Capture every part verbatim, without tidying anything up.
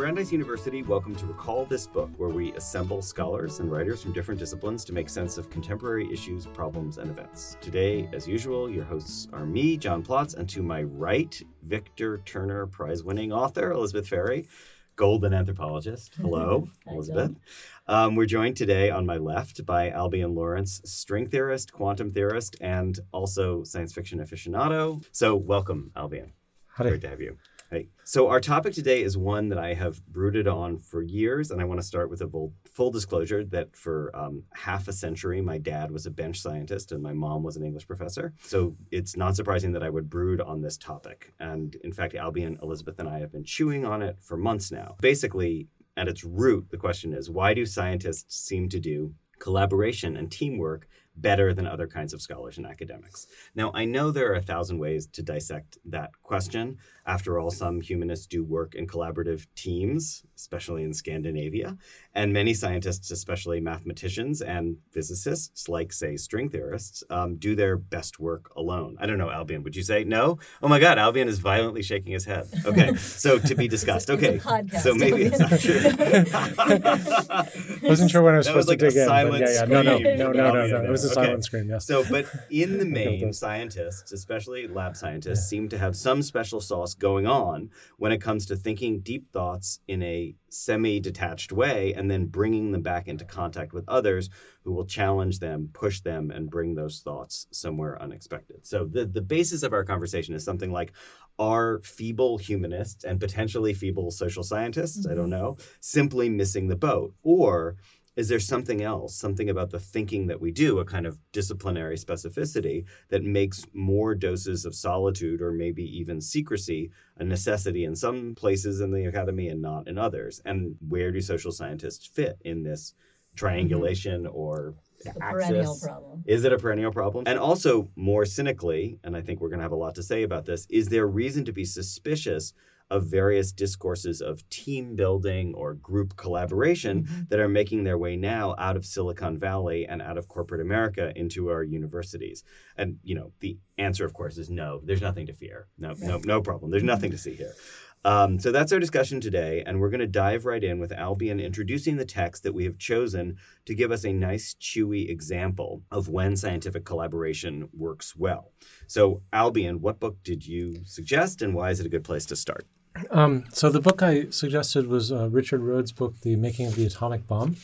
Brandeis University, welcome to Recall This Book, where we assemble scholars and writers from different disciplines to make sense of contemporary issues, problems, and events. Today, as usual, your hosts are me, John Plotz, and to my right, Victor Turner Prize-winning author, Elizabeth Ferry, golden anthropologist. Hello, Elizabeth. Um, we're joined today on my left by Albion Lawrence, string theorist, quantum theorist, and also science fiction aficionado. So welcome, Albion. Howdy. Great to have you. Hey. So our topic today is one that I have brooded on for years, and I want to start with a full disclosure that for um, half a century, my dad was a bench scientist and my mom was an English professor. So it's not surprising that I would brood on this topic. And in fact, Albion, Elizabeth, and I have been chewing on it for months now. Basically, at its root, the question is, why do scientists seem to do collaboration and teamwork better than other kinds of scholars and academics? Now, I know there are a thousand ways to dissect that question. After all, some humanists do work in collaborative teams, especially in Scandinavia, and many scientists, especially mathematicians and physicists, like, say, string theorists, um, do their best work alone. I don't know, Albion, would you say no? Oh my God, Albion is violently shaking his head. Okay, so to be discussed. Okay, it's a podcast, so maybe it's not true. I wasn't sure when I was that supposed was like to dig in. Silent yeah, yeah. No, no, no, no, no, no, no. It was a okay. silent scream, yes. So, but in the main, scientists, especially lab scientists, yeah. seem to have some special sauce going on when it comes to thinking deep thoughts in a semi-detached way and then bringing them back into contact with others who will challenge them, push them, and bring those thoughts somewhere unexpected. So the, the basis of our conversation is something like, are feeble humanists and potentially feeble social scientists, mm-hmm. I don't know, simply missing the boat? Or is there something else, something about the thinking that we do, a kind of disciplinary specificity that makes more doses of solitude or maybe even secrecy a necessity in some places in the academy and not in others? And where do social scientists fit in this triangulation or it's a axis? Perennial problem. Is it a perennial problem? And also, more cynically, and I think we're going to have a lot to say about this, is there reason to be suspicious of various discourses of team building or group collaboration mm-hmm. that are making their way now out of Silicon Valley and out of corporate America into our universities? And, you know, the answer, of course, is no. There's nothing to fear. No, no, no problem. There's nothing to see here. Um, so that's our discussion today, and we're going to dive right in with Albion introducing the text that we have chosen to give us a nice, chewy example of when scientific collaboration works well. So, Albion, what book did you suggest, and why is it a good place to start? Um, so the book I suggested was uh, Richard Rhodes' book, The Making of the Atomic Bomb.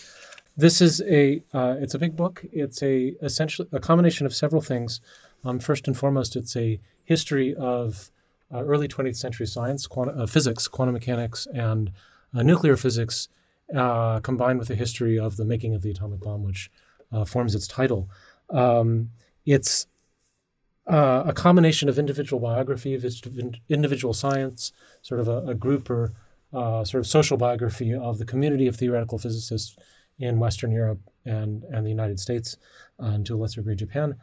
This is a, uh, it's a big book. It's a essentially a combination of several things. Um, first and foremost, it's a history of uh, early twentieth century science, quantum, uh, physics, quantum mechanics, and uh, nuclear physics, uh, combined with a history of the making of the atomic bomb, which uh, forms its title. Um, it's Uh, a combination of individual biography, of individual science, sort of a, a group or uh, sort of social biography of the community of theoretical physicists in Western Europe and, and the United States, uh, and to a lesser degree, Japan.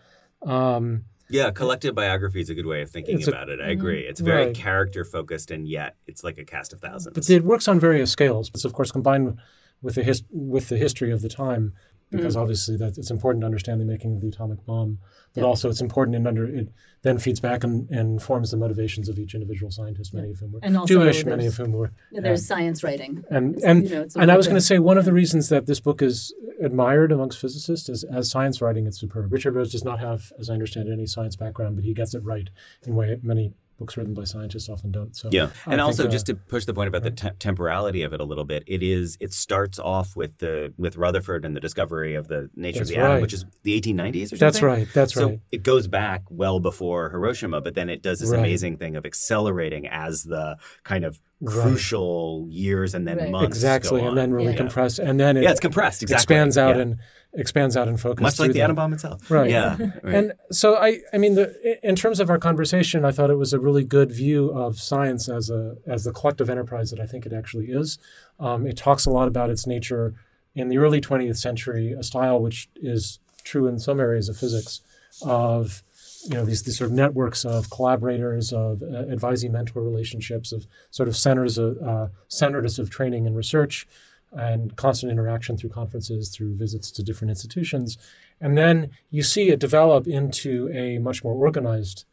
Um, yeah, collective biography is a good way of thinking about a, it. I agree. It's very right. character focused, and yet it's like a cast of thousands. But it works on various scales. It's, of course, combined with the, his- with the history of the time, because obviously that it's important to understand the making of the atomic bomb, but yeah. also it's important in under it then feeds back and, and forms the motivations of each individual scientist, many yeah. of whom were and also Jewish, many of whom were yeah, there's and, science writing. And it's, and, you know, and I thing. was going to say one of the reasons that this book is admired amongst physicists is as science writing, it's superb. Richard Rhodes does not have, as I understand it, any science background, but he gets it right in way many books written by scientists often don't. So yeah, and I also think, uh, just to push the point about right. the te- temporality of it a little bit, it is it starts off with the with Rutherford and the discovery of the nature that's of the right. atom, which is the eighteen nineties or something. That's right. That's so right. So it goes back well before Hiroshima, but then it does this right. amazing thing of accelerating as the kind of crucial right. years and then right. months exactly, go on. and then really yeah. compressed, and then it yeah, it's compressed. Exactly, expands out yeah. and expands out and focuses. Much like the that. atom bomb itself, right? Yeah. right. And so I, I mean, the, in terms of our conversation, I thought it was a really good view of science as a as the collective enterprise that I think it actually is. Um, it talks a lot about its nature in the early twentieth century, a style which is true in some areas of physics of you know, these, these sort of networks of collaborators, of uh, advisee-mentor relationships, of sort of centers of, uh, centers of training and research and constant interaction through conferences, through visits to different institutions. And then you see it develop into a much more organized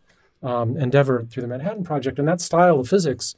um, endeavor through the Manhattan Project. And that style of physics,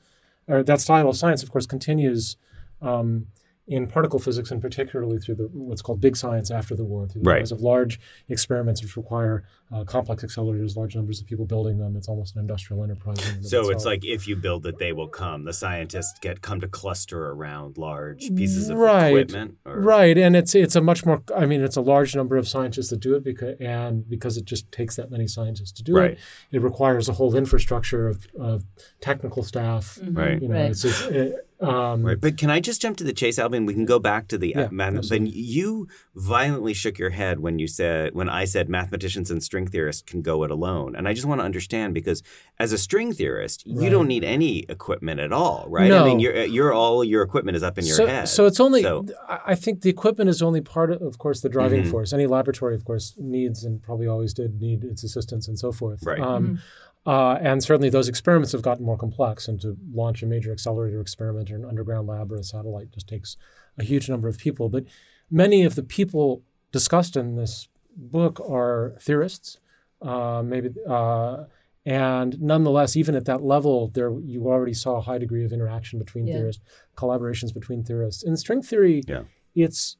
or that style of science, of course, continues um, in particle physics, and particularly through the what's called big science after the war, through the rise of large experiments which require uh, complex accelerators, large numbers of people building them. It's almost an industrial enterprise. So it's like if you build it, they will come. The scientists get come to cluster around large pieces of equipment. Or... Right, and it's it's a much more. I mean, it's a large number of scientists that do it because and because it just takes that many scientists to do it. It requires a whole infrastructure of, of technical staff. Mm-hmm. Right, you know, right. It's, it's, it, Um, right. But can I just jump to the chase, Albion? We can go back to the yeah, math. Then you violently shook your head when you said when I said mathematicians and string theorists can go it alone. And I just want to understand, because as a string theorist, right. you don't need any equipment at all, right? No. I mean, you're, you're all your equipment is up in your so, head. So it's only so. I think the equipment is only part of, of course, the driving mm-hmm. force. Any laboratory, of course, needs and probably always did need its assistance and so forth. Right. Um, mm-hmm. Uh, and certainly those experiments have gotten more complex, and to launch a major accelerator experiment or an underground lab or a satellite just takes a huge number of people. But many of the people discussed in this book are theorists, uh, maybe, uh, and nonetheless, even at that level, there you already saw a high degree of interaction between yeah. theorists, collaborations between theorists. In string theory, yeah. it's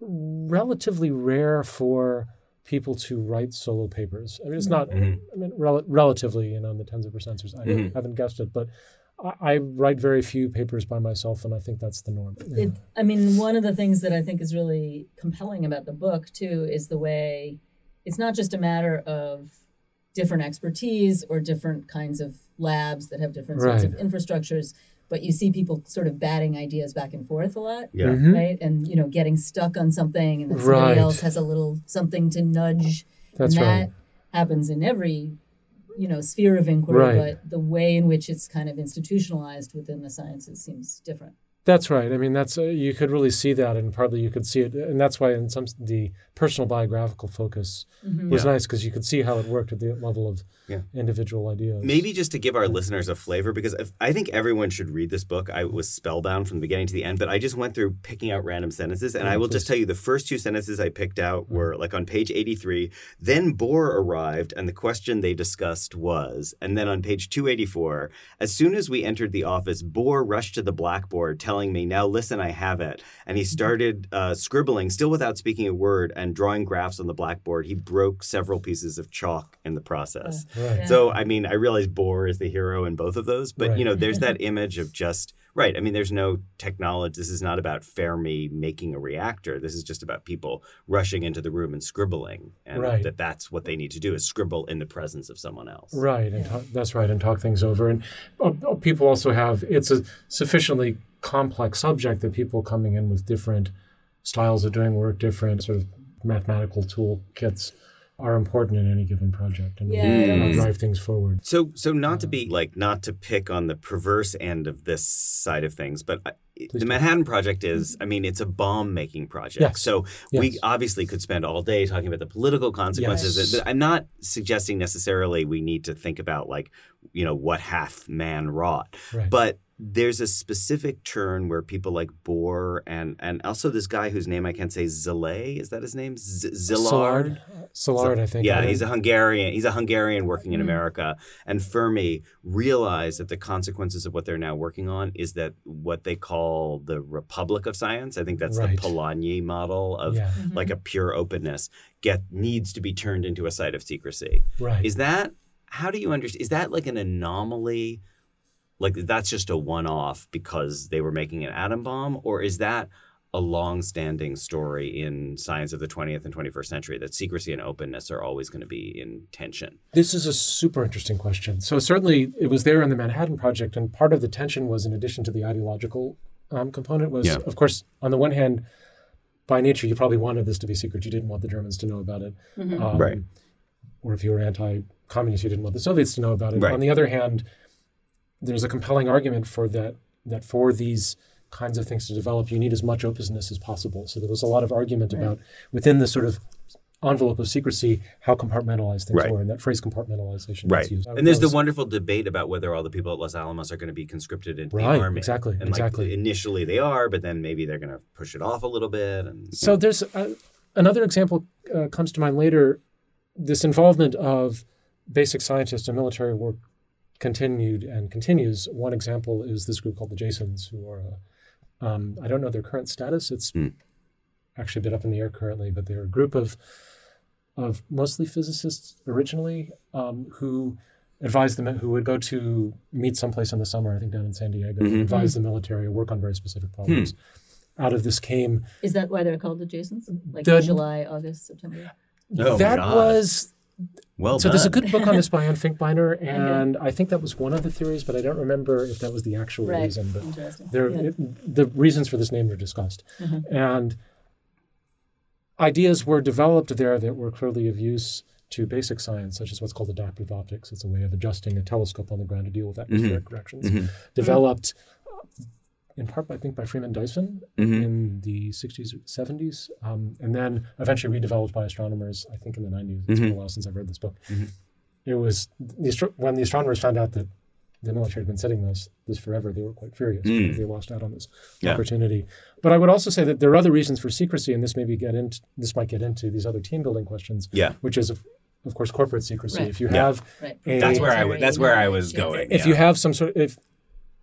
relatively rare for people to write solo papers. I mean, it's not mm-hmm. I mean, rel- relatively, you know, in the tens of percent. I mm-hmm. haven't guessed it, but I-, I write very few papers by myself, and I think that's the norm. Yeah. It, I mean, one of the things that I think is really compelling about the book, too, is the way it's not just a matter of different expertise or different kinds of labs that have different sorts right. of infrastructures, but you see people sort of batting ideas back and forth a lot, yeah. mm-hmm. right? And, you know, getting stuck on something, and then somebody right. else has a little something to nudge. That's and that right. happens in every, you know, sphere of inquiry, right. but the way in which it's kind of institutionalized within the sciences seems different. That's right. I mean, that's uh, you could really see that, and partly you could see it, and that's why in some the personal biographical focus mm-hmm. was yeah. nice, because you could see how it worked at the level of yeah. individual ideas. Maybe just to give our listeners a flavor, because if, I think everyone should read this book. I was spellbound from the beginning to the end, but I just went through picking out random sentences, and oh, I will please. just tell you the first two sentences I picked out were like on page eighty-three. Then Bohr arrived, and the question they discussed was, and then on page two eighty-four, as soon as we entered the office, Bohr rushed to the blackboard, telling me, now listen, I have it. And he started uh, scribbling, still without speaking a word, and drawing graphs on the blackboard. He broke several pieces of chalk in the process. Uh, right. yeah. So, I mean, I realize Bohr is the hero in both of those, but, right. you know, there's that image of just, right, I mean, there's no technology. This is not about Fermi making a reactor. This is just about people rushing into the room and scribbling, and right. that that's what they need to do, is scribble in the presence of someone else. Right, and talk, that's right, and talk things over. And uh, people also have, it's a sufficiently complex subject that people coming in with different styles of doing work, different sort of mathematical tool kits, are important in any given project and yes. drive things forward. So, so not uh, to be like, not to pick on the perverse end of this side of things, but I, the Manhattan Project is, I mean, it's a bomb-making project. Yes. So yes. we obviously could spend all day talking about the political consequences. Yes. I'm not suggesting necessarily we need to think about like, you know, what half man wrought, right. but there's a specific turn where people like Bohr and and also this guy whose name I can't say, Szilard, is that his name? Z- Szilard? Szilard, I think. Yeah, he's a Hungarian. He's a Hungarian working in America. And Fermi realized that the consequences of what they're now working on is that what they call the Republic of Science, I think that's right. the Polanyi model of yeah. mm-hmm. like a pure openness, get needs to be turned into a site of secrecy. Right. Is that, how do you understand, is that like an anomaly? Like that's just a one-off because they were making an atom bomb? Or is that a long-standing story in science of the twentieth and twenty-first century, that secrecy and openness are always going to be in tension? This is a super interesting question. So certainly it was there in the Manhattan Project, and part of the tension was, in addition to the ideological um, component, was, yeah. of course, on the one hand, by nature, you probably wanted this to be secret. You didn't want the Germans to know about it. Mm-hmm. Um, right. Or if you were anti-communist, you didn't want the Soviets to know about it. Right. On the other hand, there's a compelling argument for that, that for these kinds of things to develop, you need as much openness as possible. So there was a lot of argument right. about, within the sort of envelope of secrecy, how compartmentalized things right. were, and that phrase compartmentalization right. is used. And there's was, the wonderful debate about whether all the people at Los Alamos are going to be conscripted into right, the army. Exactly, and exactly. Like, initially they are, but then maybe they're going to push it off a little bit. And, so know. there's uh, another example uh, comes to mind later, this involvement of basic scientists in military work continued and continues. One example is this group called the Jasons, who are a Um, I don't know their current status. It's mm. actually a bit up in the air currently, but they're a group of of mostly physicists originally um, who advised them, who would go to meet someplace in the summer, I think down in San Diego, mm-hmm. advise the military or work on very specific problems. Mm. Out of this came... Is that why they're called the Jasons? Like the, July, August, September? No, that was... Well so done. There's a good book on this by Ann Finkbeiner, and okay. I think that was one of the theories, but I don't remember if that was the actual right. reason. But there, yeah. it, the reasons for this name are discussed. Mm-hmm. And ideas were developed there that were clearly of use to basic science, such as what's called adaptive optics. It's a way of adjusting a telescope on the ground to deal with atmospheric mm-hmm. corrections. Mm-hmm. Developed, in part, I think, by Freeman Dyson mm-hmm. in the sixties, seventies, um, and then eventually redeveloped by astronomers, I think, in the nineties. It's mm-hmm. been a while since I've read this book. Mm-hmm. It was the astro- when the astronomers found out that the military had been studying this, this forever, they were quite furious mm. because they lost out on this yeah. opportunity. But I would also say that there are other reasons for secrecy, and this maybe get into this might get into these other team building questions, yeah. which is, of, of course, corporate secrecy. Right. If you have, yeah. right. a, that's where I w- that's where I was going. If yeah. you have some sort of if,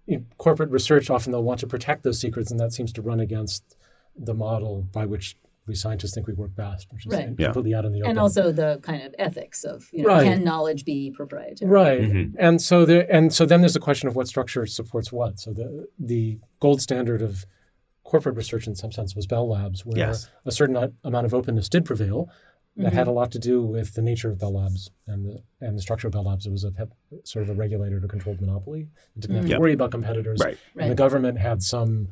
you know, corporate research, often they'll want to protect those secrets, and that seems to run against the model by which we scientists think we work best, which is right. completely yeah. out in the open. And also the kind of ethics of, you know, right. can knowledge be proprietary? Right. Mm-hmm. And so there, and so then there's the question of what structure supports what. So the the gold standard of corporate research in some sense was Bell Labs, where yes. a certain amount of openness did prevail. That mm-hmm. had a lot to do with the nature of Bell Labs and the and the structure of Bell Labs. It was a sort of a regulated or controlled monopoly. It didn't mm-hmm. have to yep. worry about competitors. Right. And right. the government had some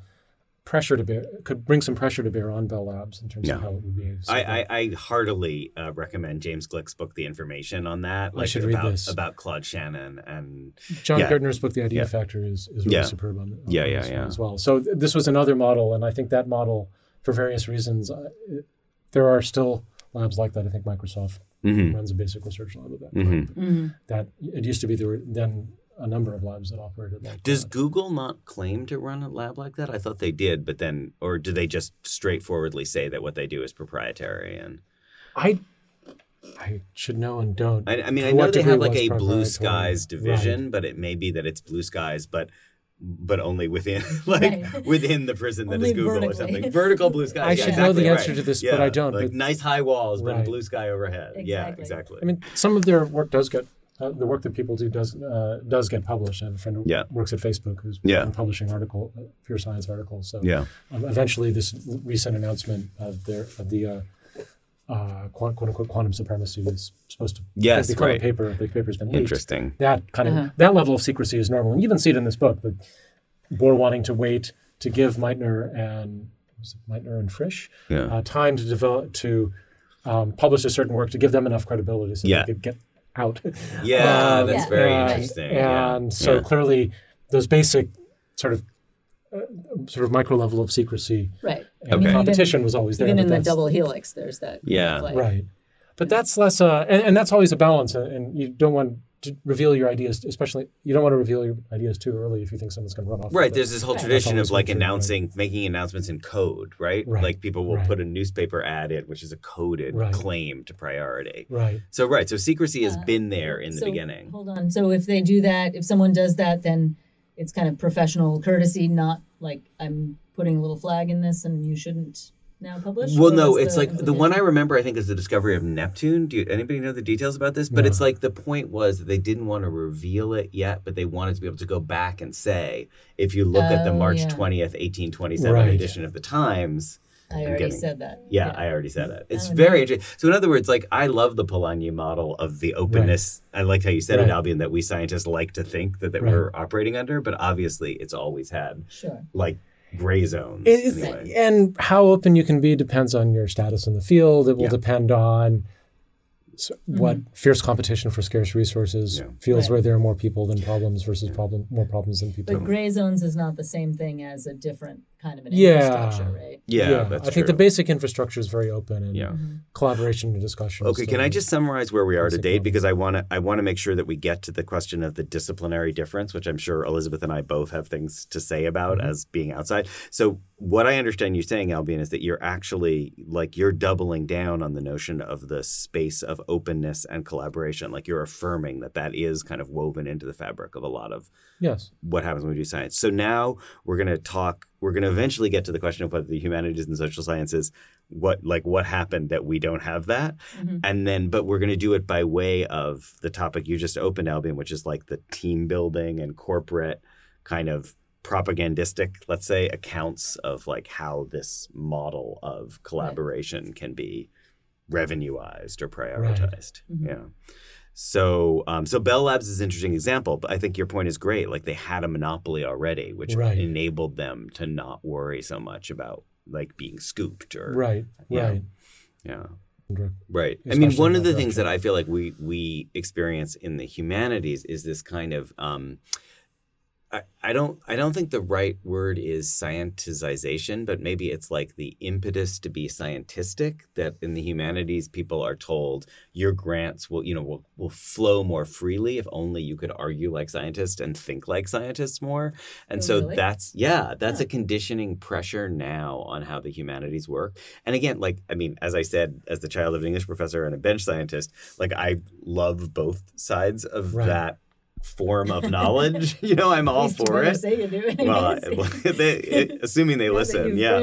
pressure to bear, could bring some pressure to bear on Bell Labs in terms yeah. of how it would behave. So I, I, I heartily uh, recommend James Gleick's book, The Information, on that. Like I should about, read this. About Claude Shannon and... John yeah. Gertner's book, The Idea yeah. Factor, is, is really yeah. superb on, on yeah, yeah, yeah. as well. So th- this was another model, and I think that model, for various reasons, uh, it, there are still... labs like that. I think Microsoft mm-hmm. runs a basic research lab of that. Mm-hmm. Right? Mm-hmm. That it used to be there were then a number of labs that operated like that. Does Google not claim to run a lab like that? I thought they did, but then, or do they just straightforwardly say that what they do is proprietary? And I, I should know and don't. I, I mean, I know they have like a blue skies division, right. but it may be that it's blue skies, but. But only within, like right. within the prison that only is Google vertically. Or something. Vertical blue sky. I yeah, should exactly know the answer right. to this, yeah, but I don't. Like but nice high walls, right. but blue sky overhead. Exactly. Yeah, exactly. I mean, some of their work does get uh, the work that people do does uh, does get published. I have a friend who yeah. works at Facebook who's yeah. been publishing article uh, pure science articles. So yeah. um, eventually, this recent announcement of their of the. Uh, Uh, quote unquote quantum supremacy is supposed to yes, become right. a paper. The paper's been leaked. Interesting. That kind of uh-huh. that level of secrecy is normal, and you even see it in this book. But Bohr wanting to wait to give Meitner and was it Meitner and Frisch yeah. uh, time to develop to um, publish a certain work to give them enough credibility so yeah. they could get out. Yeah, um, that's yeah. very uh, interesting. And yeah. so yeah. clearly, those basic sort of. Sort of micro level of secrecy, right? And okay. competition even, was always there. Even in the double helix, there's that. Yeah, kind of like, right. But that's less, uh, and, and that's always a balance. And, and you don't want to reveal your ideas, especially you don't want to reveal your ideas too early if you think someone's going to run off. Right. There's this whole right. tradition of like announcing, right. making announcements in code, right? right. Like people will right. put a newspaper ad in, which is a coded right. claim to priority. Right. So right. So secrecy yeah. has been there in so, the beginning. Hold on. So if they do that, if someone does that, then. It's kind of professional courtesy, not like I'm putting a little flag in this and you shouldn't now publish. Well, no, it's the, like the one I remember, I think, is the discovery of Neptune. Do you, anybody know the details about this? But no. It's like the point was that they didn't want to reveal it yet, but they wanted to be able to go back and say, if you look oh, at the March yeah. twentieth, eighteen twenty-seven right. edition of the Times. I I'm already getting, said that. Yeah, yeah, I already said it. It's very know. Interesting. So in other words, like I love the Polanyi model of the openness. Right. I liked how you said right. it, Albion, that we scientists like to think that, that right. we're operating under, but obviously it's always had sure. like gray zones. It is, anyway. And how open you can be depends on your status in the field. It will yeah. depend on so what mm-hmm. fierce competition for scarce resources yeah. fields right. where there are more people than problems versus problem more problems than people. But gray zones is not the same thing as a different kind of an yeah. infrastructure, right? Yeah, yeah. That's I true. think the basic infrastructure is very open and yeah. collaboration and discussion. Okay, can I just summarize where we are today? Because I want to I want to make sure that we get to the question of the disciplinary difference, which I'm sure Elizabeth and I both have things to say about mm-hmm. as being outside. So what I understand you saying, Albion, is that you're actually like you're doubling down on the notion of the space of openness and collaboration. Like you're affirming that that is kind of woven into the fabric of a lot of yes. what happens when we do science. So now we're going to talk – we're going to eventually get to the question of whether the humanities and social sciences, what like what happened that we don't have that. Mm-hmm. And then but we're going to do it by way of the topic you just opened, Albion, which is like the team building and corporate kind of propagandistic, let's say, accounts of like how this model of collaboration right. can be revenueized or prioritized. Right. Mm-hmm. Yeah. So um, so Bell Labs is an interesting example, but I think your point is great. Like they had a monopoly already, which right. enabled them to not worry so much about like being scooped or right. Yeah. Right. Yeah. Right. Especially I mean, one of the things that I feel like we we experience in the humanities is this kind of um, I, I don't I don't think the right word is scientization, but maybe it's like the impetus to be scientistic that in the humanities people are told your grants will, you know, will, will flow more freely if only you could argue like scientists and think like scientists more. And oh, so really? that's yeah, that's yeah. a conditioning pressure now on how the humanities work. And again, like I mean, as I said, as the child of an English professor and a bench scientist, like I love both sides of right. that form of knowledge, you know, I'm all for it. Say you do. Well, they, it, assuming they listen, yeah,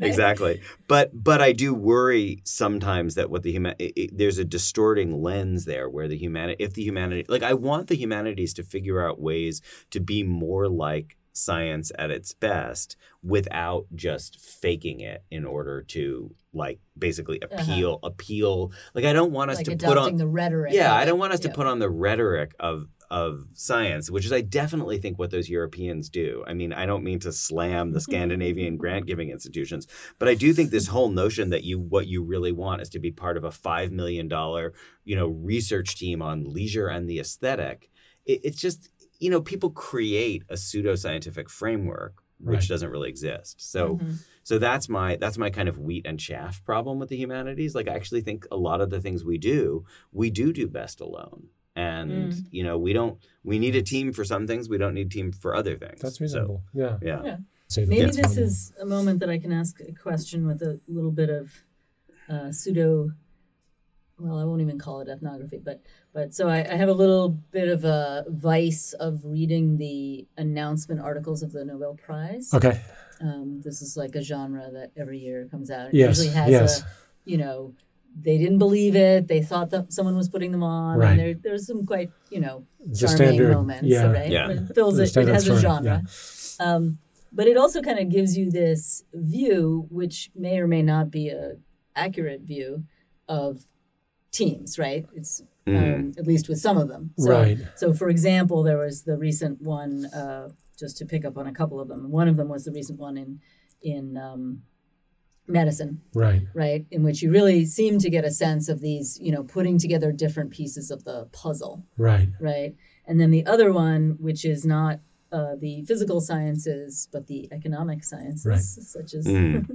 exactly. But but I do worry sometimes that what the human it, it, there's a distorting lens there where the humanity, if the humanity, like I want the humanities to figure out ways to be more like science at its best without just faking it in order to like basically appeal uh-huh. appeal. Like I don't want us like to put on the rhetoric. Yeah, I don't want us yeah. to put on the rhetoric of. of science, which is I definitely think what those Europeans do. I mean, I don't mean to slam the Scandinavian grant-giving institutions, but I do think this whole notion that you what you really want is to be part of a five million dollars, you know, research team on leisure and the aesthetic. It, it's just, you know, people create a pseudo-scientific framework which right. doesn't really exist. So mm-hmm. so that's my that's my kind of wheat and chaff problem with the humanities. Like I actually think a lot of the things we do, we do do best alone. And, mm. you know, we don't we need a team for some things. We don't need a team for other things. That's reasonable. So, yeah. Yeah. yeah. So maybe this problem. Is a moment that I can ask a question with a little bit of uh, pseudo. Well, I won't even call it ethnography, but but so I, I have a little bit of a vice of reading the announcement articles of the Nobel Prize. OK. Um, this is like a genre that every year comes out. It yes. usually has, yes. a, you know. They didn't believe it. They thought that someone was putting them on. Right. And there, there's some quite, you know, charming standard, moments. Yeah, right? yeah. It fills it. It has a genre. Yeah. Um, but it also kind of gives you this view, which may or may not be a accurate view of teams, right? It's mm. um, at least with some of them. So, right. So, for example, there was the recent one, uh, just to pick up on a couple of them. One of them was the recent one in in. Um, medicine, right, right, in which you really seem to get a sense of these, you know, putting together different pieces of the puzzle, right, right, and then the other one, which is not uh, the physical sciences but the economic sciences, right. such as mm.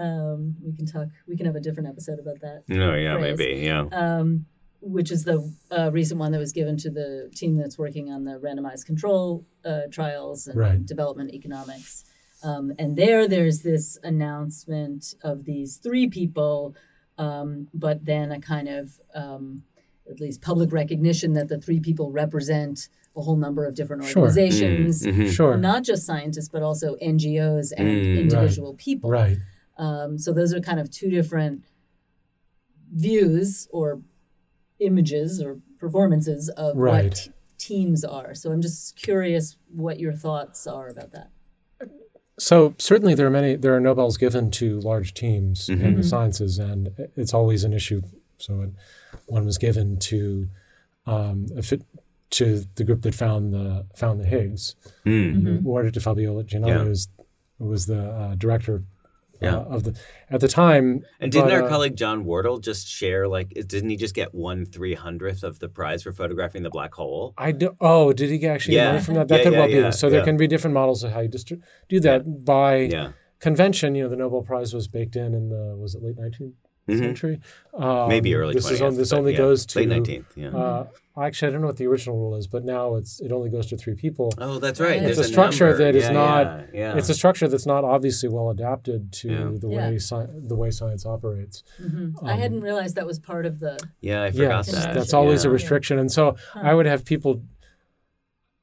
um, we can talk, we can have a different episode about that. No, yeah, phrase. maybe, yeah, um, which is the uh, recent one that was given to the team that's working on the randomized control uh, trials and right. development economics. Um, and there, there's this announcement of these three people, um, but then a kind of, um, at least public recognition that the three people represent a whole number of different organizations, sure, mm-hmm. sure. not just scientists, but also N G Os and mm, individual right. people. Right. Um, so those are kind of two different views or images or performances of right. what t- teams are. So I'm just curious what your thoughts are about that. So certainly there are many, there are Nobels given to large teams mm-hmm. in the sciences, and it's always an issue. So one was given to um, to the group that found the found the Higgs, mm-hmm. awarded to Fabiola Giannoli, yeah. who was, was the uh, director yeah. uh, of the, at the time. And didn't but, our uh, colleague John Wardle just share, like, didn't he just get one three hundredth of the prize for photographing the black hole? I do, oh, did he actually yeah. get money from that? That yeah, could yeah, well yeah, be. Yeah, so yeah. there can be different models of how you distri- do that. Yeah. By yeah. convention, you know, the Nobel Prize was baked in in the, was it late nineteenth mm-hmm. century? Um, Maybe early this twentieth. Is on, this only yeah, goes to. Late nineteenth, yeah. Uh, actually, I don't know what the original rule is, but now it's it only goes to three people. Oh, that's right. It's There's a structure a that is yeah, not. Yeah, yeah. It's a structure that's not obviously well adapted to yeah. the way yeah. sci- the way science operates. Mm-hmm. Um, I hadn't realized that was part of the. Yeah, I forgot yeah, that. That's always yeah. a restriction, and so huh. I would have people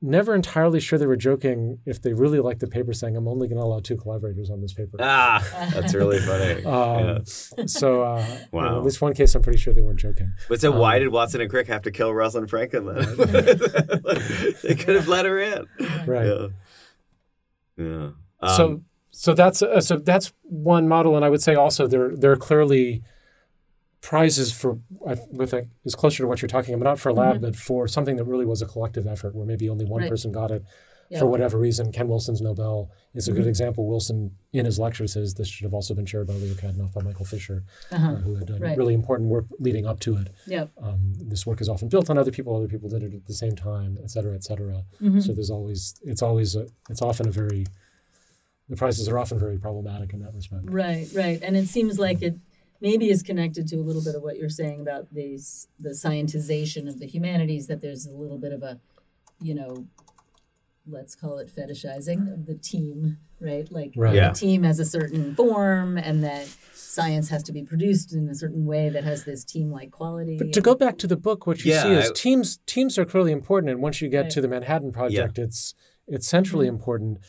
never entirely sure they were joking if they really liked the paper, saying, I'm only going to allow two collaborators on this paper. Ah, that's really funny. um, yeah. So uh, wow. You know, at least one case, I'm pretty sure they weren't joking. But so um, why did Watson and Crick have to kill Rosalind Franklin then? They could have let her in. Right. Yeah. yeah. Um, so so that's uh, so that's one model. And I would say also there, there are clearly prizes for, I think, is closer to what you're talking about, not for a lab, mm-hmm. but for something that really was a collective effort where maybe only one right. person got it yeah. for whatever reason. Ken Wilson's Nobel is a mm-hmm. good example. Wilson, in his lecture, says this should have also been shared by Leo Kadanoff, by Michael Fisher, uh-huh. uh, who had done right. really important work leading up to it. Yep. Um, this work is often built on other people. Other people did it at the same time, et cetera, et cetera. Mm-hmm. So there's always, it's always, a, it's often a very, the prizes are often very problematic in that respect. Right, right. And it seems like yeah. it, maybe is connected to a little bit of what you're saying about these, the scientization of the humanities, that there's a little bit of a, you know, let's call it fetishizing of the team, right? Like right. Yeah. the team has a certain form and that science has to be produced in a certain way that has this team-like quality. But to go back to the book, what you yeah, see is I, teams teams are clearly important. And once you get right. to the Manhattan Project, yeah. it's it's centrally mm-hmm. important.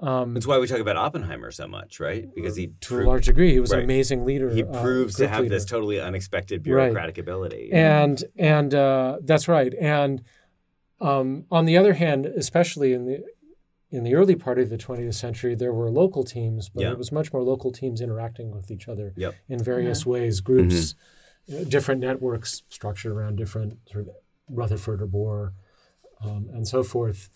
Um, That's why we talk about Oppenheimer so much, right? Because he to proved, a large degree, he was right. an amazing leader. He proves uh, to have leader. this totally unexpected bureaucratic right. ability, and yeah. and uh, that's right. And um, on the other hand, especially in the in the early part of the twentieth century, there were local teams, but yeah. it was much more local teams interacting with each other yep. in various yeah. ways, groups, mm-hmm. you know, different networks structured around different sort of Rutherford or Bohr, um, and so forth.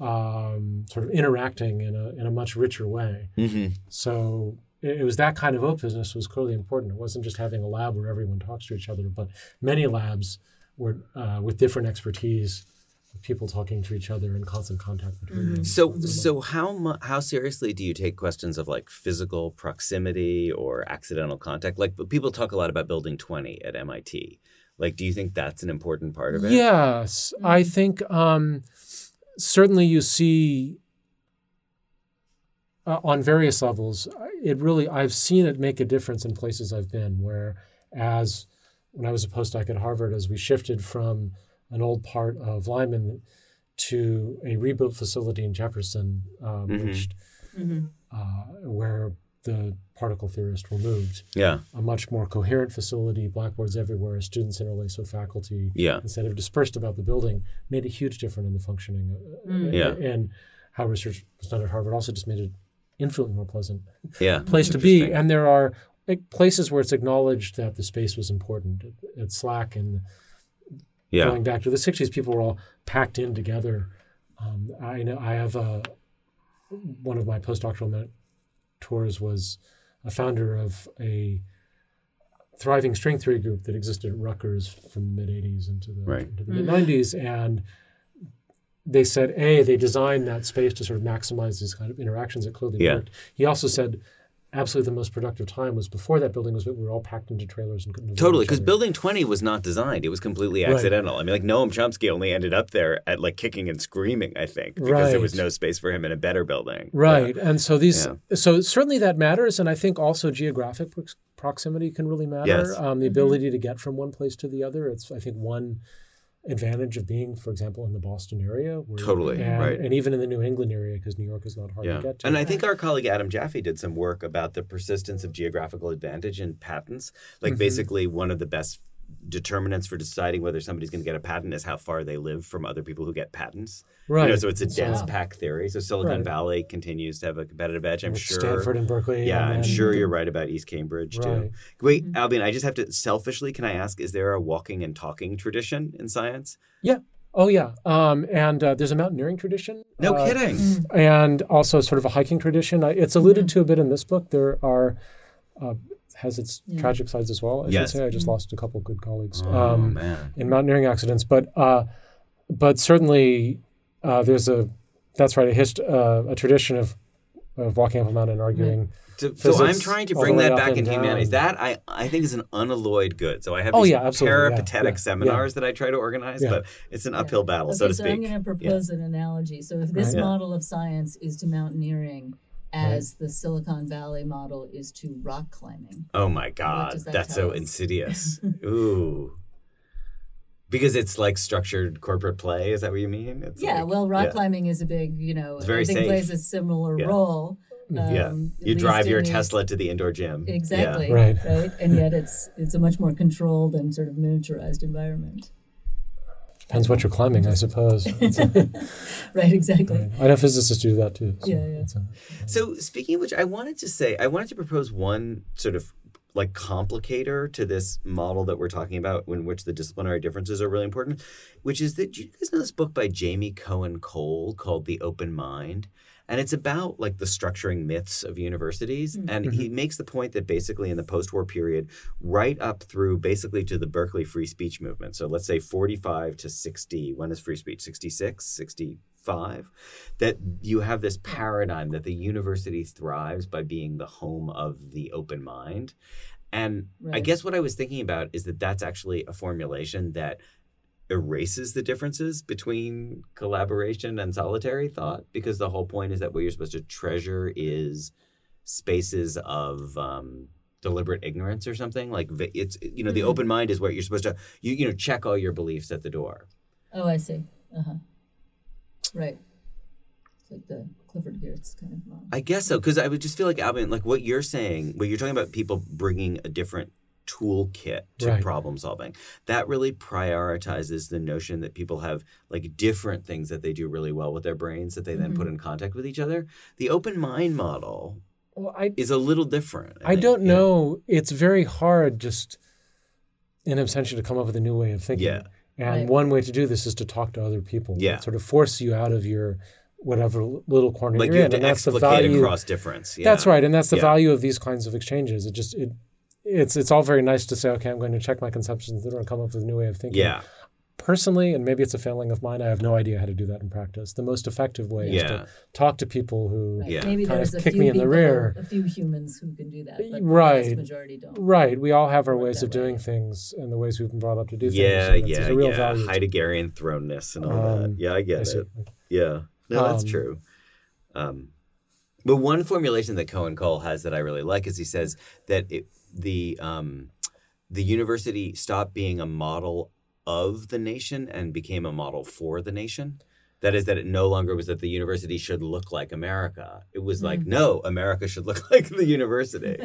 Um, sort of interacting in a in a much richer way. Mm-hmm. So it, it was that kind of openness was clearly important. It wasn't just having a lab where everyone talks to each other, but many labs were uh, with different expertise, with people talking to each other in constant contact between mm-hmm. them. So so how mu- how seriously do you take questions of like physical proximity or accidental contact? Like people talk a lot about Building twenty at M I T. Like, do you think that's an important part of it? Yes, I think. Um, Certainly you see uh, on various levels, it really, I've seen it make a difference in places I've been, where as when I was a postdoc at Harvard, as we shifted from an old part of Lyman to a rebuilt facility in Jefferson, um, mm-hmm. which, mm-hmm. Uh, where the particle theorists were moved. Yeah. A much more coherent facility, blackboards everywhere, students interlaced with faculty, yeah. instead of dispersed about the building, made a huge difference in the functioning. Mm. Yeah. And how research was done at Harvard also just made it infinitely more pleasant yeah. place to be. And there are places where it's acknowledged that the space was important. At Slack and yeah. going back to the sixties, people were all packed in together. Um, I know I have a, one of my postdoctoral men- Torres was a founder of a thriving string theory group that existed at Rutgers from the mid-eighties into the, right. into the mm-hmm. mid-nineties. And they said, A, they designed that space to sort of maximize these kind of interactions that clearly yeah. worked. He also said, absolutely the most productive time was before that building was, we were all packed into trailers and couldn't totally, because Building twenty was not designed. It was completely accidental. Right. I mean, like Noam Chomsky only ended up there at like kicking and screaming, I think, because right. there was no space for him in a better building. Right. Yeah. And so these, yeah. so certainly that matters. And I think also geographic proximity can really matter. Yes. Um, the ability mm-hmm. to get from one place to the other. It's, I think, one advantage of being, for example, in the Boston area. Where, totally, and, right. And even in the New England area, because New York is not hard yeah. to get to. And I think our colleague Adam Jaffe did some work about the persistence of geographical advantage in patents. Like mm-hmm. basically one of the best determinants for deciding whether somebody's going to get a patent is how far they live from other people who get patents. Right. You know, so it's a dense yeah. pack theory. So Silicon right. Valley continues to have a competitive edge, I'm with sure. Stanford and Berkeley. Yeah, and I'm sure you're right about East Cambridge, right. too. Wait, mm-hmm. Albion, I just have to, selfishly, can I ask, is there a walking and talking tradition in science? Yeah. Oh, yeah. Um, and uh, there's a mountaineering tradition. No uh, kidding. And also sort of a hiking tradition. It's alluded yeah. to a bit in this book. There are... Uh, has its yeah. tragic sides as well. I yes. should say I just lost a couple of good colleagues oh, um, in mountaineering accidents, but uh, but certainly uh, there's a that's right a hist- uh, a tradition of of walking up a mountain and arguing. Mm-hmm. So, so I'm trying to bring that back in humanities. That I, I think is an unalloyed good. So I have oh, these yeah, peripatetic yeah, yeah, seminars yeah. that I try to organize, yeah. but it's an uphill yeah. battle, okay, so to so speak. So I'm going to propose yeah. an analogy. So if this right. model of science is to mountaineering, as right. the Silicon Valley model is to rock climbing. Oh my God, that that's so us? insidious. Ooh. Because it's like structured corporate play. Is that what you mean? It's yeah. Like, well, rock yeah. climbing is a big, you know, it's very I think safe. Plays a similar yeah. role. Um, yeah. You drive your Tesla these... to the indoor gym. Exactly. Yeah. Right. right. And yet it's it's a much more controlled and sort of miniaturized environment. Depends what you're climbing, I suppose. Right, exactly. Right. I know physicists do that too. So yeah, yeah. A, yeah. So speaking of which, I wanted to say, I wanted to propose one sort of like complicator to this model that we're talking about in which the disciplinary differences are really important, which is that, do you guys know this book by Jamie Cohen Cole called The Open Mind? And it's about like the structuring myths of universities. Mm-hmm. And he makes the point that basically in the post-war period, right up through basically to the Berkeley free speech movement. So let's say forty-five to sixty, when is free speech? sixty-six, sixty-five That you have this paradigm that the university thrives by being the home of the open mind. And right. I guess what I was thinking about is that that's actually a formulation that erases the differences between collaboration and solitary thought, because the whole point is that what you're supposed to treasure is spaces of um, deliberate ignorance or something. Like it's, you know, mm-hmm. the open mind is where you're supposed to, you you know, check all your beliefs at the door. Oh, I see. Uh-huh. Right. It's like the Clifford Geertz kind of model. I guess so, because I would just feel like, Albion, like what you're saying, when you're talking about people bringing a different toolkit to right. problem solving, that really prioritizes the notion that people have like different things that they do really well with their brains that they mm-hmm. then put in contact with each other. The open mind model well, I, is a little different. I, I don't know. Yeah. It's very hard just in absentia to come up with a new way of thinking. Yeah. And right. one way to do this is to talk to other people. Yeah. Sort of force you out of your whatever little corner like you're you have in. To and that's the value across difference. Yeah. That's right. And that's the yeah. value of these kinds of exchanges. It just it it's it's all very nice to say, okay, I'm going to check my conceptions and come up with a new way of thinking. Yeah. Personally, and maybe it's a failing of mine, I have no idea how to do that in practice. The most effective way yeah. is to talk to people who right. yeah. kind there's of kick me in the rear. A few humans who can do that, but right. the majority don't. Right. We all have our ways of way. doing things and the ways we've been brought up to do yeah, things. So yeah, yeah, a real yeah. value Heideggerian thrownness and all um, that. Yeah, I get I it. Yeah. No, that's um, true. Um, but one formulation that Cohen Cole has that I really like is he says that it, the um, the university stopped being a model of the nation and became a model for the nation. That is, that it no longer was that the university should look like America. It was mm-hmm. like, no, America should look like the university.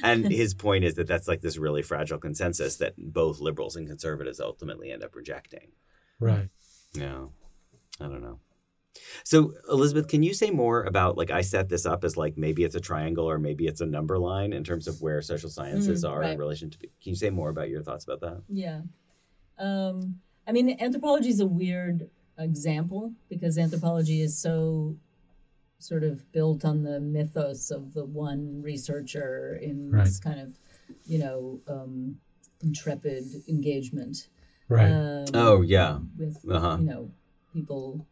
And his point is that that's like this really fragile consensus that both liberals and conservatives ultimately end up rejecting. Right. Yeah. I don't know. So, Elizabeth, can you say more about, like, I set this up as, like, maybe it's a triangle or maybe it's a number line in terms of where social sciences mm, are right. in relation to, can you say more about your thoughts about that? Yeah. Um, I mean, anthropology is a weird example because anthropology is so sort of built on the mythos of the one researcher in right. this kind of, you know, um, intrepid engagement. Right. Um, oh, yeah. With, uh-huh. you know, people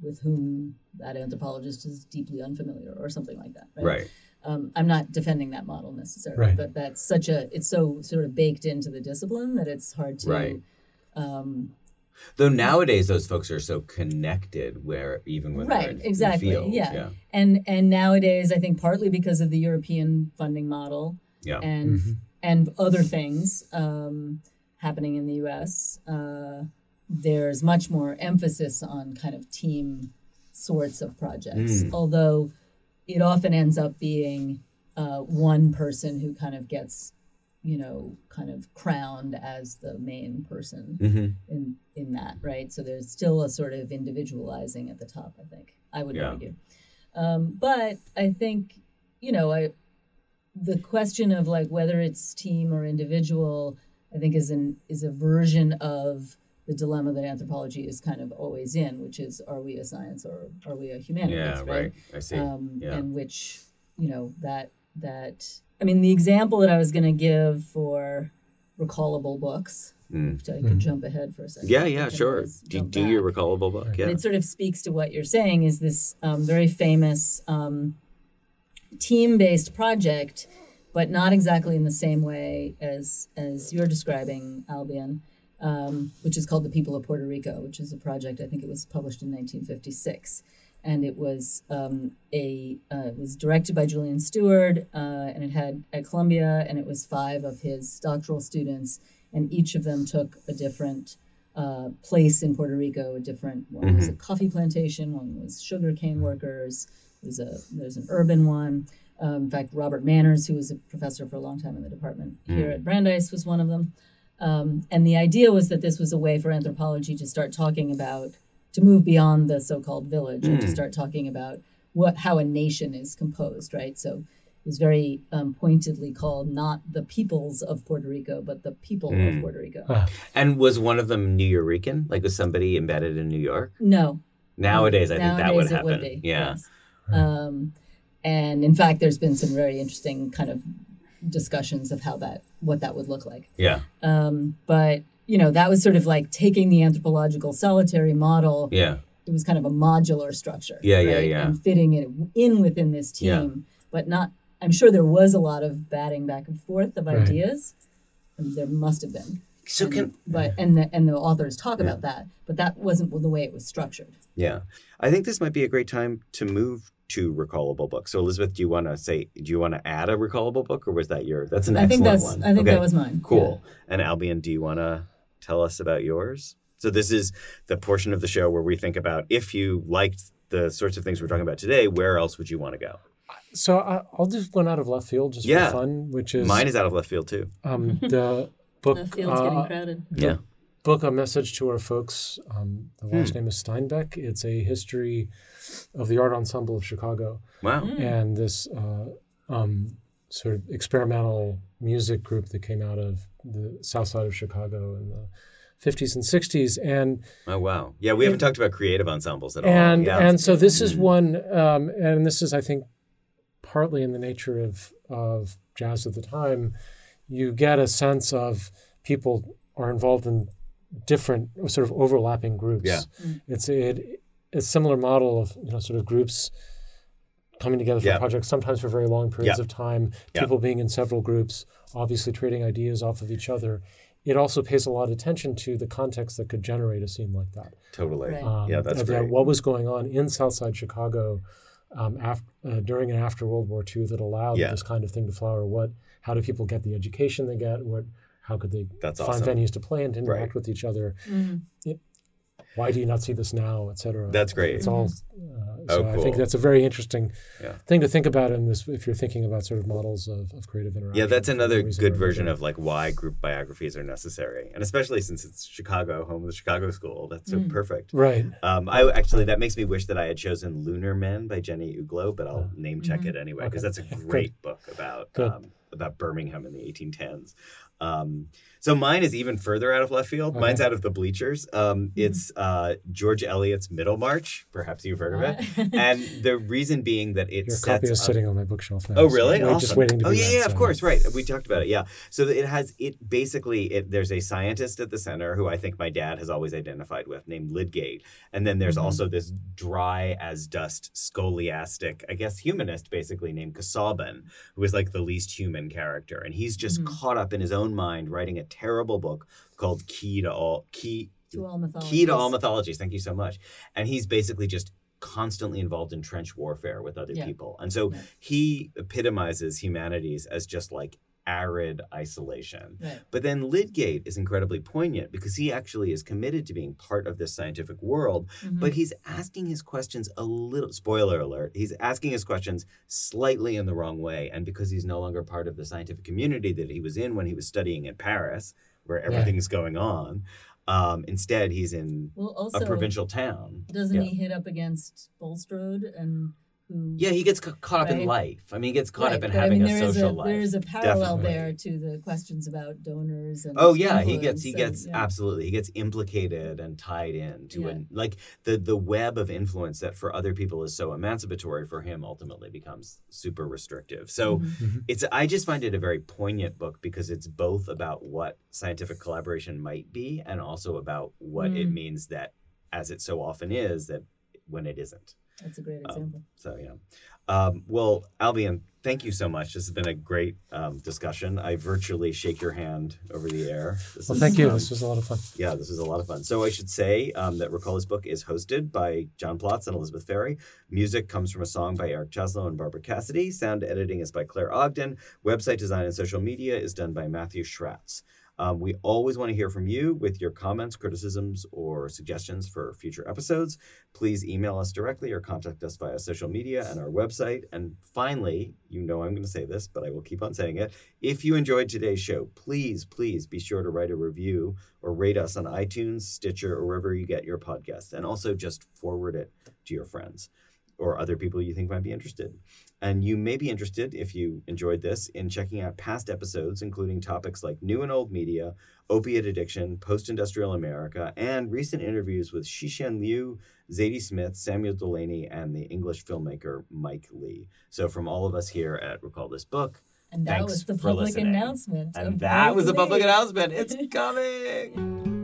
with whom that anthropologist is deeply unfamiliar or something like that. Right. right. Um, I'm not defending that model necessarily, right. but that's such a, it's so sort of baked into the discipline that it's hard to. Right. Um, Though nowadays those folks are so connected where even when right, they're in exactly, the field. Yeah. yeah. And and nowadays I think partly because of the European funding model yeah. and mm-hmm. and other things um, happening in the U S, uh, there's much more emphasis on kind of team sorts of projects. Mm. Although it often ends up being uh, one person who kind of gets, you know, kind of crowned as the main person mm-hmm. in in that, right? So there's still a sort of individualizing at the top, I think, I would yeah. argue. Um, but I think, you know, I the question of like whether it's team or individual, I think is an is a version of the dilemma that anthropology is kind of always in, which is, are we a science or are we a humanities? Yeah, right. right. I see. Um, yeah. And which, you know, that, that, I mean, the example that I was going to give for recallable books, mm. which I mm. could jump ahead for a second. Yeah, yeah, sure. Do, do your recallable book. Yeah. It sort of speaks to what you're saying is this um, very famous um, team-based project, but not exactly in the same way as, as you're describing, Albion. Um, which is called The People of Puerto Rico, which is a project, I think it was published in nineteen fifty-six. And it was um, a uh, it was directed by Julian Stewart, uh, and it had at Columbia, and it was five of his doctoral students, and each of them took a different uh, place in Puerto Rico, different. One mm-hmm. was a coffee plantation, one was sugarcane workers, there's a there's an urban one. Um, in fact, Robert Manners, who was a professor for a long time in the department mm. here at Brandeis, was one of them. Um, and the idea was that this was a way for anthropology to start talking about, to move beyond the so-called village mm. and to start talking about what how a nation is composed, right? So it was very um, pointedly called not the peoples of Puerto Rico, but the people mm. of Puerto Rico. Huh. And was one of them New Yorican? Like, was somebody embedded in New York? No. Nowadays, I Nowadays, think that would happen. Would be, yeah. Yes. Right. Um, and in fact, there's been some very interesting kind of discussions of how that, what that would look like. Yeah. Um, but, you know, that was sort of like taking the anthropological solitary model. Yeah. It was kind of a modular structure. Yeah, right? yeah, yeah. And fitting it in within this team, yeah. but not, I'm sure there was a lot of batting back and forth of right. ideas. I mean, there must have been. So and, can but and the and the authors talk yeah. about that, but that wasn't the way it was structured. Yeah. I think this might be a great time to move to recallable books. So Elizabeth, do you want to say, do you want to add a recallable book, or was that your, that's an I excellent think that's, one. I think okay. that was mine. Cool. Yeah. And Albion, do you want to tell us about yours? So this is the portion of the show where we think about, if you liked the sorts of things we're talking about today, where else would you want to go? So I, I'll just one out of left field just yeah. for fun, which is... Mine is out of left field too. Um, the book... Left field's uh, getting crowded. The yeah. book, A Message to Our Folks. Um, the last hmm. name is Steinbeck. It's a history of the art ensemble of Chicago. Wow. Mm. And this uh, um, sort of experimental music group that came out of the south side of Chicago in the fifties and sixties. And oh, wow. Yeah, we it, haven't talked about creative ensembles at all. And, yeah, and so this is one, um, and this is, I think, partly in the nature of, of jazz at the time, you get a sense of people are involved in different sort of overlapping groups. Yeah. Mm-hmm. It's a, a similar model of, you know, sort of groups coming together for yeah. projects, sometimes for very long periods yeah. of time, people yeah. being in several groups, obviously trading ideas off of each other. It also pays a lot of attention to the context that could generate a scene like that. Totally. Right. Um, yeah, that's great. What was going on in Southside Chicago um, after, uh, during and after World War Two that allowed yeah. this kind of thing to flower? What? How do people get the education they get? What? How could they that's find awesome. venues to play and interact right. with each other? Mm-hmm. It, why do you not see this now, et cetera? That's great. It's all. Uh, so oh, cool. I think that's a very interesting yeah. thing to think about in this, if you're thinking about sort of models of, of creative interaction. Yeah, that's another good version of like why group biographies are necessary, and especially since it's Chicago, home of the Chicago School. That's so mm. perfect. Right. Um, I actually that makes me wish that I had chosen Lunar Men by Jenny Uglow, but I'll yeah. name check mm-hmm. it anyway because okay. that's a great book about um, about Birmingham in the eighteen tens. Um, so mine is even further out of left field. Okay. Mine's out of the bleachers. Um, it's uh, George Eliot's Middlemarch. Perhaps you've heard of it. And the reason being that it Your sets copy is up... sitting on my bookshelf now. Oh, really? So awesome. Just waiting to oh, be yeah, yeah, so. Of course. Right. We talked about it. Yeah. So it has it basically it, there's a scientist at the center who I think my dad has always identified with, named Lydgate. And then there's mm-hmm. also this dry as dust scholiastic, I guess, humanist basically named Casaubon, who is like the least human character. And he's just mm-hmm. caught up in his own mind writing a terrible book called Key to All Key to All Mythologies. Key to All Mythologies. Thank you so much. And he's basically just constantly involved in trench warfare with other yeah. people. And so yeah. he epitomizes humanities as just like arid isolation. Right. But then Lydgate is incredibly poignant because he actually is committed to being part of this scientific world, mm-hmm. but he's asking his questions a little, spoiler alert, he's asking his questions slightly in the wrong way. And because he's no longer part of the scientific community that he was in when he was studying in Paris, where everything's yeah. going on, um, instead he's in well, also, a provincial town. Doesn't yeah. he hit up against Bulstrode and... Yeah, he gets ca- caught up right. in life. I mean, he gets caught right. up in but, having I mean, a social a, life. There is a parallel Definitely. there to the questions about donors and oh yeah, he gets he gets and, yeah. absolutely he gets implicated and tied in to yeah. an, like the the web of influence that for other people is so emancipatory, for him ultimately becomes super restrictive. So mm-hmm. it's I just find it a very poignant book because it's both about what scientific collaboration might be and also about what mm. it means that, as it so often is, that when it isn't. That's a great example. Um, so, yeah. Um, well, Albion, thank you so much. This has been a great um, discussion. I virtually shake your hand over the air. This well, is, thank you. Um, this was a lot of fun. Yeah, this was a lot of fun. So I should say um, that Recall This Book is hosted by John Plotz and Elizabeth Ferry. Music comes from a song by Eric Chaslow and Barbara Cassidy. Sound editing is by Claire Ogden. Website design and social media is done by Matthew Schratz. Um, we always want to hear from you with your comments, criticisms, or suggestions for future episodes. Please email us directly or contact us via social media and our website. And finally, you know I'm going to say this, but I will keep on saying it. If you enjoyed today's show, please, please be sure to write a review or rate us on iTunes, Stitcher, or wherever you get your podcasts. And also just forward it to your friends or other people you think might be interested. And you may be interested, if you enjoyed this, in checking out past episodes, including topics like new and old media, opiate addiction, post-industrial America, and recent interviews with Shishan Liu, Zadie Smith, Samuel Delaney, and the English filmmaker Mike Lee. So from all of us here at Recall This Book, and that thanks was the for public listening. Announcement. And that was the public announcement. It's coming!